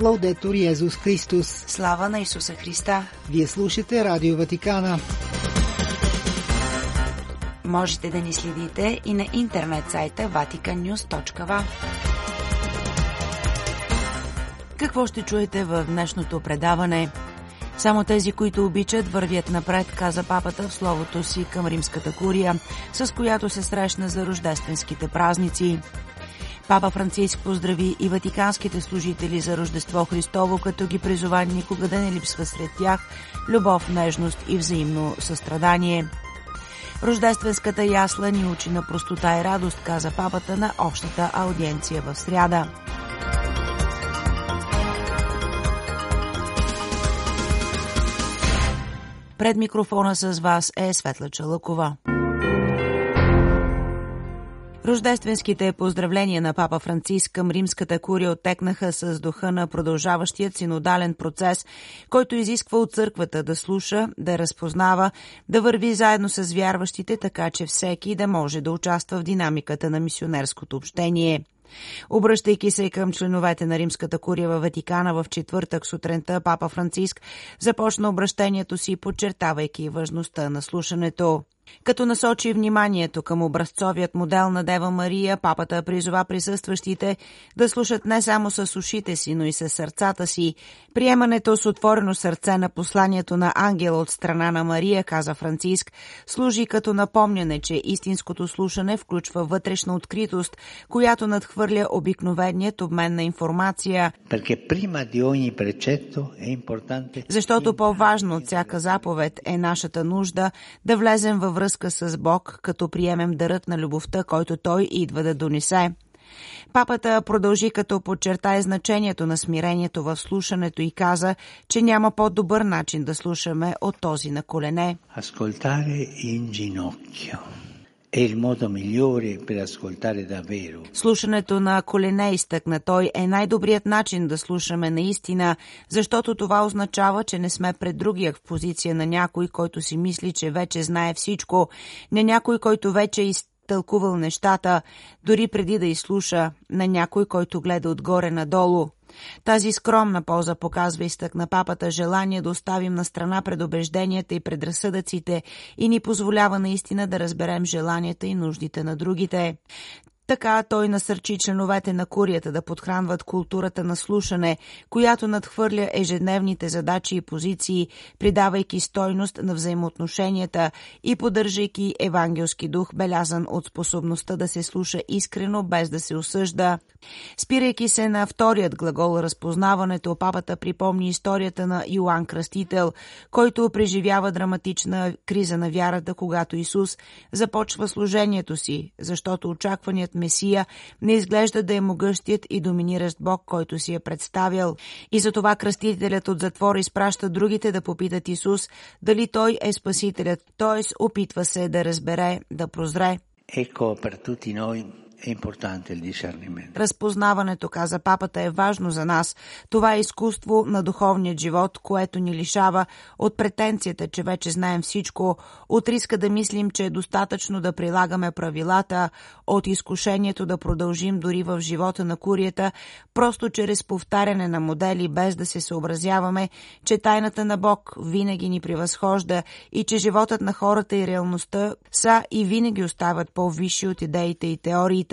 Лаудетур Йезус Христос. Слава на Исуса Христа. Вие слушате Радио Ватикана. Можете да ни следите и на интернет сайта vaticannews.va. Какво ще чуете в днешното предаване? Само тези, които обичат, вървят напред, каза папата в словото си към Римската курия, с която се срещна за рождественските празници. Папа Франциск поздрави и ватиканските служители за Рождество Христово, като ги призова никога да не липсва сред тях любов, нежност и взаимно състрадание. Рождественската ясла ни учи на простота и радост, каза папата на общата аудиенция в сряда. Пред микрофона с вас е Светла Чалъкова. Рождественските поздравления на папа Франциск към Римската курия оттекнаха с духа на продължаващият синодален процес, който изисква от църквата да слуша, да разпознава, да върви заедно с вярващите, така че всеки да може да участва в динамиката на мисионерското общение. Обръщайки се към членовете на Римската курия във Ватикана в четвъртък сутринта, папа Франциск започна обращението си, подчертавайки важността на слушането. Като насочи вниманието към образцовият модел на Дева Мария, папата призова присъстващите да слушат не само с ушите си, но и с сърцата си. Приемането с отворено сърце на посланието на ангела от страна на Мария, каза Франциск, служи като напомняне, че истинското слушане включва вътрешна откритост, която надхвърля обикновеният обмен на информация. Защото по-важно от всяка заповед е нашата нужда да влезем във връзка с Бог, като приемем дарът на любовта, който Той идва да донесе. Папата продължи, като подчертае значението на смирението в слушането и каза, че няма по-добър начин да слушаме от този на колене. Слушането на колене, изтъкна той, е най-добрият начин да слушаме наистина, защото това означава, че не сме пред другия в позиция на някой, който си мисли, че вече знае всичко, на някой, който вече изтълкувал нещата, дори преди да изслуша, на някой, който гледа отгоре надолу. Тази скромна полза показва, изтъкна папата, желание да оставим на страна предубежденията и предразсъдъците и ни позволява наистина да разберем желанията и нуждите на другите. Така той насърчи членовете на курията да подхранват културата на слушане, която надхвърля ежедневните задачи и позиции, придавайки стойност на взаимоотношенията и поддържайки евангелски дух, белязан от способността да се слуша искрено, без да се осъжда. Спирайки се на вторият глагол разпознаването, папата припомни историята на Йоан Кръстител, който преживява драматична криза на вярата, когато Исус започва служението си, защото очакваният Месия не изглежда да е могъщият и доминиращ Бог, който си е представял. И затова кръстителят от затвора изпраща другите да попитат Исус дали той е Спасителят, т.е. опитва се да разбере, да прозре. Разпознаването, каза папата, е важно за нас. Това е изкуство на духовния живот, което ни лишава от претенцията, че вече знаем всичко, от риска да мислим, че е достатъчно да прилагаме правилата, от изкушението да продължим дори в живота на курията, просто чрез повтаряне на модели, без да се съобразяваме, че тайната на Бог винаги ни превъзхожда и че животът на хората и реалността са и винаги остават по-висши от идеите и теориите.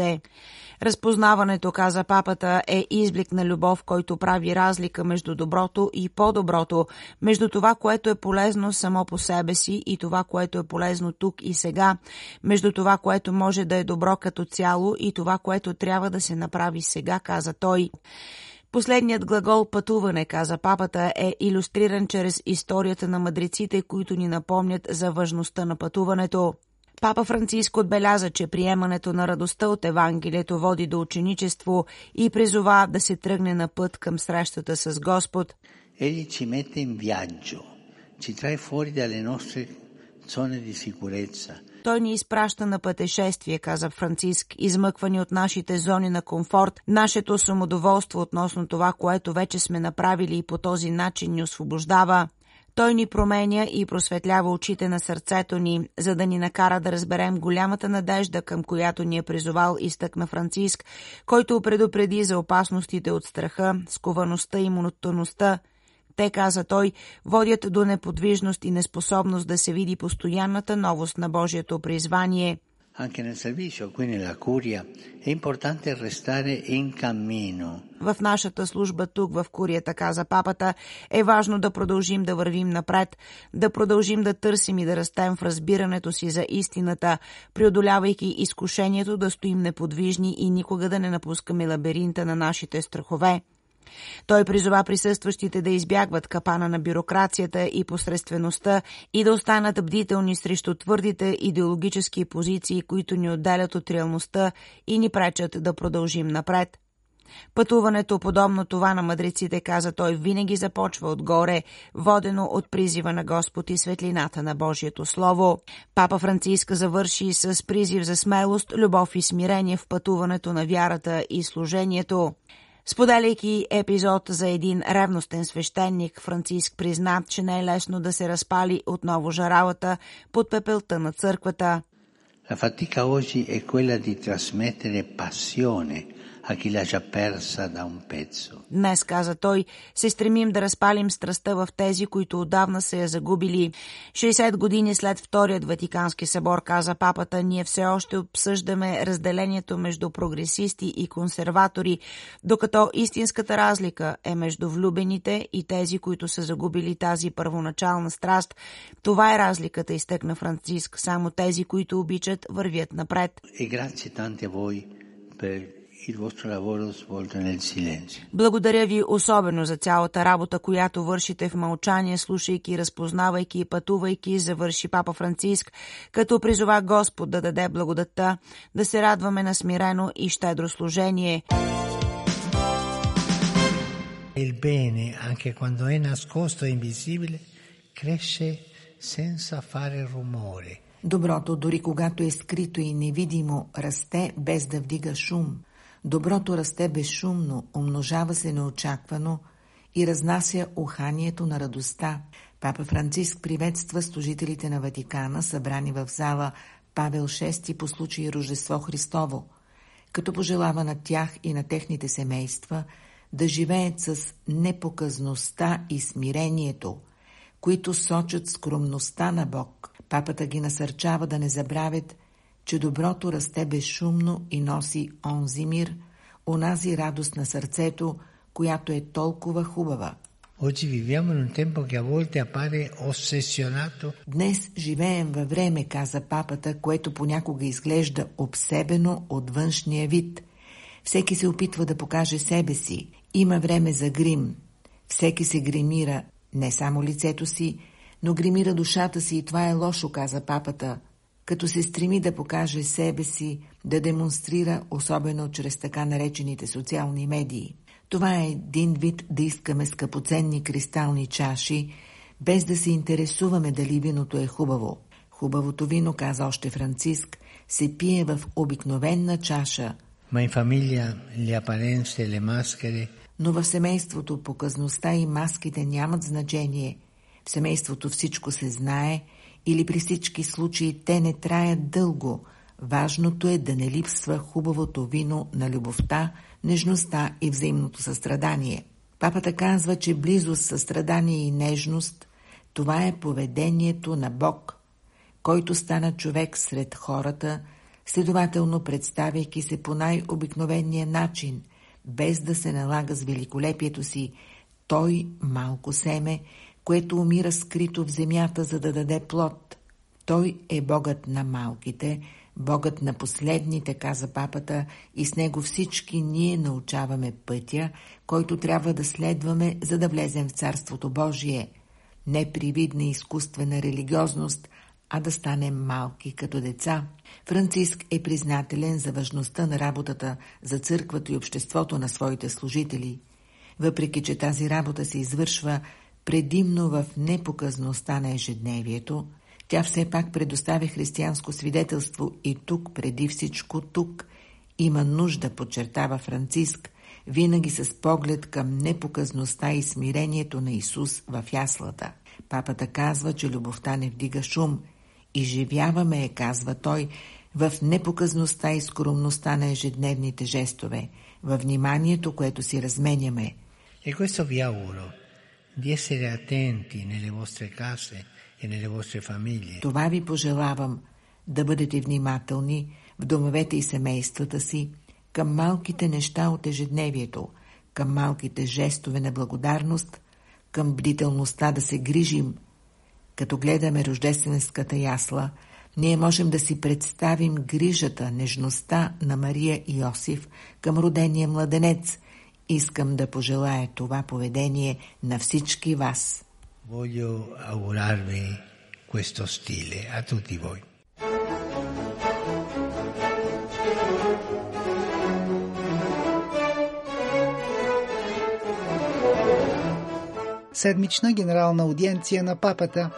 Разпознаването, каза папата, е изблик на любов, който прави разлика между доброто и по-доброто, между това, което е полезно само по себе си и това, което е полезно тук и сега, между това, което може да е добро като цяло и това, което трябва да се направи сега, каза той. Последният глагол пътуване, каза папата, е илюстриран чрез историята на мъдреците, които ни напомнят за важността на пътуването. Папа Франциск отбеляза, че приемането на радостта от Евангелието води до ученичество и призова да се тръгне на път към срещата с Господ. Егли ci mette in viaggio, ci trae fuori dalle nostre zone di sicurezza. Той ни изпраща на пътешествие, каза Франциск, измъквани от нашите зони на комфорт, нашето самодоволство относно това, което вече сме направили и по този начин ни освобождава. Той ни променя и просветлява очите на сърцето ни, за да ни накара да разберем голямата надежда, към която ни е призовал изтъкна Франциск, който предупреди за опасностите от страха, сковаността и монотонността. Те, каза той, водят до неподвижност и неспособност да се види постоянната новост на Божието призвание. В нашата служба тук, в курията, каза папата, е важно да продължим да вървим напред, да продължим да търсим и да растем в разбирането си за истината, преодолявайки изкушението да стоим неподвижни и никога да не напускаме лабиринта на нашите страхове. Той призова присъстващите да избягват капана на бюрокрацията и посредствеността и да останат бдителни срещу твърдите идеологически позиции, които ни отделят от реалността и ни пречат да продължим напред. Пътуването, подобно това на мъдреците, каза той, винаги започва отгоре, водено от призива на Господ и светлината на Божието Слово. Папа Франциск завърши с призив за смелост, любов и смирение в пътуването на вярата и служението. Споделяйки епизод за един ревностен свещеник, Франциск призна, че не е лесно да се разпали отново жаралата под пепелта на църквата. La fatica oggi è quella di trasmettere passione a chi l'ha già persa da un pezzo. Днес, каза той, се стремим да разпалим страстта в тези, които отдавна са я загубили. 60 години след Вторият Ватикански събор, каза папата, ние все още обсъждаме разделението между прогресисти и консерватори, докато истинската разлика е между влюбените и тези, които са загубили тази първоначална страст. Това е разликата, изтъкна Франциск. Само тези, които обичат, вървят напред. И grazie tante a voi per Благодаря ви особено за цялата работа, която вършите в мълчание, слушайки, разпознавайки и пътувайки, завърши папа Франциск, като призова Господ да даде благодатта, да се радваме на смирено и щедро служение. Il bene, anche quando è nascosto e invisibile, cresce senza fare rumore. Доброто, дори когато е скрито и невидимо, расте без да вдига шум. Доброто расте безшумно, умножава се неочаквано и разнася уханието на радостта. Папа Франциск приветства служителите на Ватикана, събрани в зала Павел VI по случай Рождество Христово, като пожелава на тях и на техните семейства да живеят с непоказността и смирението, които сочат скромността на Бог. Папата ги насърчава да не забравят, че доброто расте безшумно и носи онзи мир, онази радост на сърцето, която е толкова хубава. Днес живеем във време, каза папата, което понякога изглежда обсебено от външния вид. Всеки се опитва да покаже себе си. Има време за грим. Всеки се гримира не само лицето си, но гримира душата си и това е лошо, каза папата, като се стреми да покаже себе си, да демонстрира, особено чрез така наречените социални медии. Това е един вид да искаме скъпоценни кристални чаши, без да се интересуваме дали виното е хубаво. Хубавото вино, каза още Франциск, се пие в обикновена чаша. Но в семейството показността и маските нямат значение. В семейството всичко се знае или при всички случаи те не траят дълго. Важното е да не липсва хубавото вино на любовта, нежността и взаимното състрадание. Папата казва, че близост, състрадание и нежност – това е поведението на Бог, който стана човек сред хората, следователно представяйки се по най-обикновения начин, без да се налага с великолепието си. Той малко семе, което умира скрито в земята, за да даде плод. Той е Богът на малките, Богът на последните, каза папата, и с него всички ние научаваме пътя, който трябва да следваме, за да влезем в Царството Божие. Не привидна изкуствена религиозност, а да станем малки като деца. Франциск е признателен за важността на работата за църквата и обществото на своите служители. Въпреки че тази работа се извършва предимно в непоказността на ежедневието, тя все пак предоставя християнско свидетелство и тук, преди всичко тук, има нужда, подчертава Франциск, винаги с поглед към непоказността и смирението на Исус в яслата. Папата казва, че любовта не вдига шум. Изживяваме, казва той, в непоказността и скромността на ежедневните жестове, във вниманието, което си разменяме. E questo vi auguro, di essere attenti nelle vostre case e nelle vostre famiglie. Това ви пожелавам, да бъдете внимателни в домовете и семействата си, към малките неща от ежедневието, към малките жестове на благодарност, към бдителността да се грижим. Като гледаме рождественската ясла, ние можем да си представим грижата, нежността на Мария и Йосиф към родения младенец. Искам да пожелая това поведение на всички вас. Voglio augurarvi questo stile a tutti voi. Седмична генерална аудиенция на папата.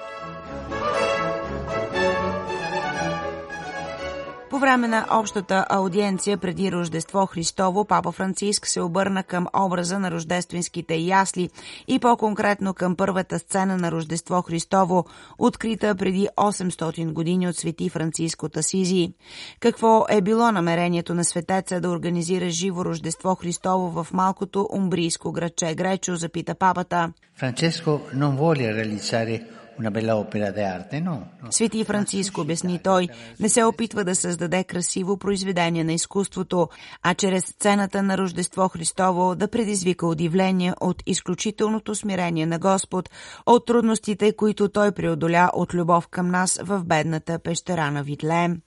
По време на общата аудиенция преди Рождество Христово, Папа Франциск се обърна към образа на рождественските ясли и по-конкретно към първата сцена на Рождество Христово, открита преди 800 години от Свети Франциск от Асизи. Какво е било намерението на светеца да организира живо Рождество Христово в малкото умбрийско градче Гречо, запита папата. Франческо non vuole realizzare una bella opera d'arte, no. Свети Франциск, обясни той, не се опитва да създаде красиво произведение на изкуството, а чрез сцената на Рождество Христово да предизвика удивление от изключителното смирение на Господ, от трудностите, които той преодоля от любов към нас в бедната пещера на Витлеем.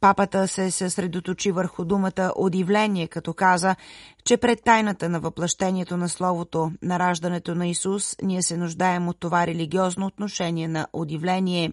Папата се съсредоточи върху думата удивление, като каза, че пред тайната на въплъщението на Словото, на раждането на Исус, ние се нуждаем от това религиозно отношение на удивление.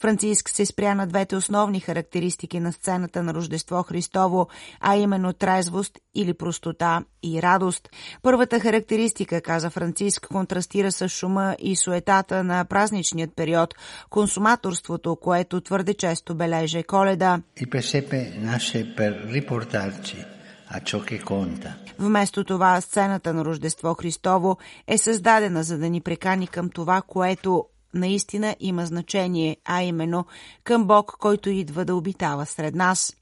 Франциск се спря на двете основни характеристики на сцената на Рождество Христово, а именно трезвост или простота и радост. Първата характеристика, каза Франциск, контрастира с шума и суетата на празничният период, консуматорството, което твърде често бележе Коледа. Il presepe nasce per riportarci. Вместо това, сцената на Рождество Христово е създадена, за да ни прикани към това, което наистина има значение, а именно към Бог, който идва да обитава сред нас.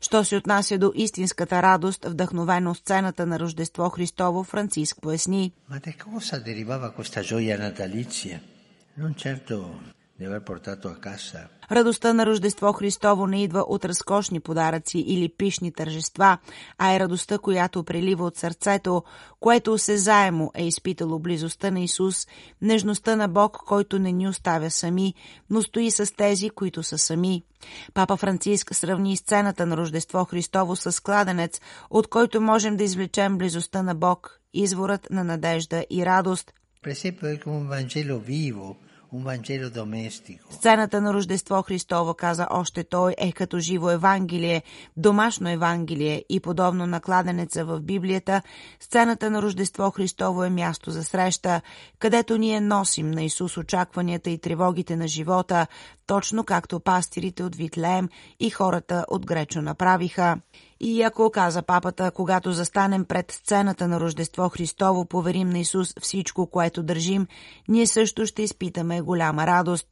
Що се отнася до истинската радост, вдъхновено сцената на Рождество Христово, Франциск поясни. Ма де cosa derivava questa gioia natalizia? Non certo di aver portato a casa. Радостта на Рождество Христово не идва от разкошни подаръци или пишни тържества, а е радостта, която прелива от сърцето, което осезаемо е изпитало близостта на Исус, нежността на Бог, който не ни оставя сами, но стои с тези, които са сами. Папа Франциск сравни сцената на Рождество Христово с кладенец, от който можем да извлечем близостта на Бог, изворът на надежда и радост. Пресепът към Евангелио виво. Сцената на Рождество Христово, каза още той, е като живо евангелие, домашно евангелие и подобно на кладенеца в Библията, сцената на Рождество Христово е място за среща, където ние носим на Исус очакванията и тревогите на живота, точно както пастирите от Витлеем и хората от Гречо направиха. И ако, каза папата, когато застанем пред сцената на Рождество Христово, поверим на Исус всичко, което държим, ние също ще изпитаме голяма радост.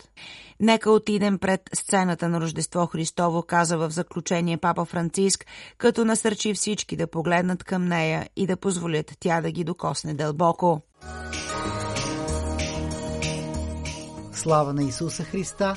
Нека отидем пред сцената на Рождество Христово, каза в заключение папа Франциск, като насърчи всички да погледнат към нея и да позволят тя да ги докосне дълбоко. Слава на Исуса Христа!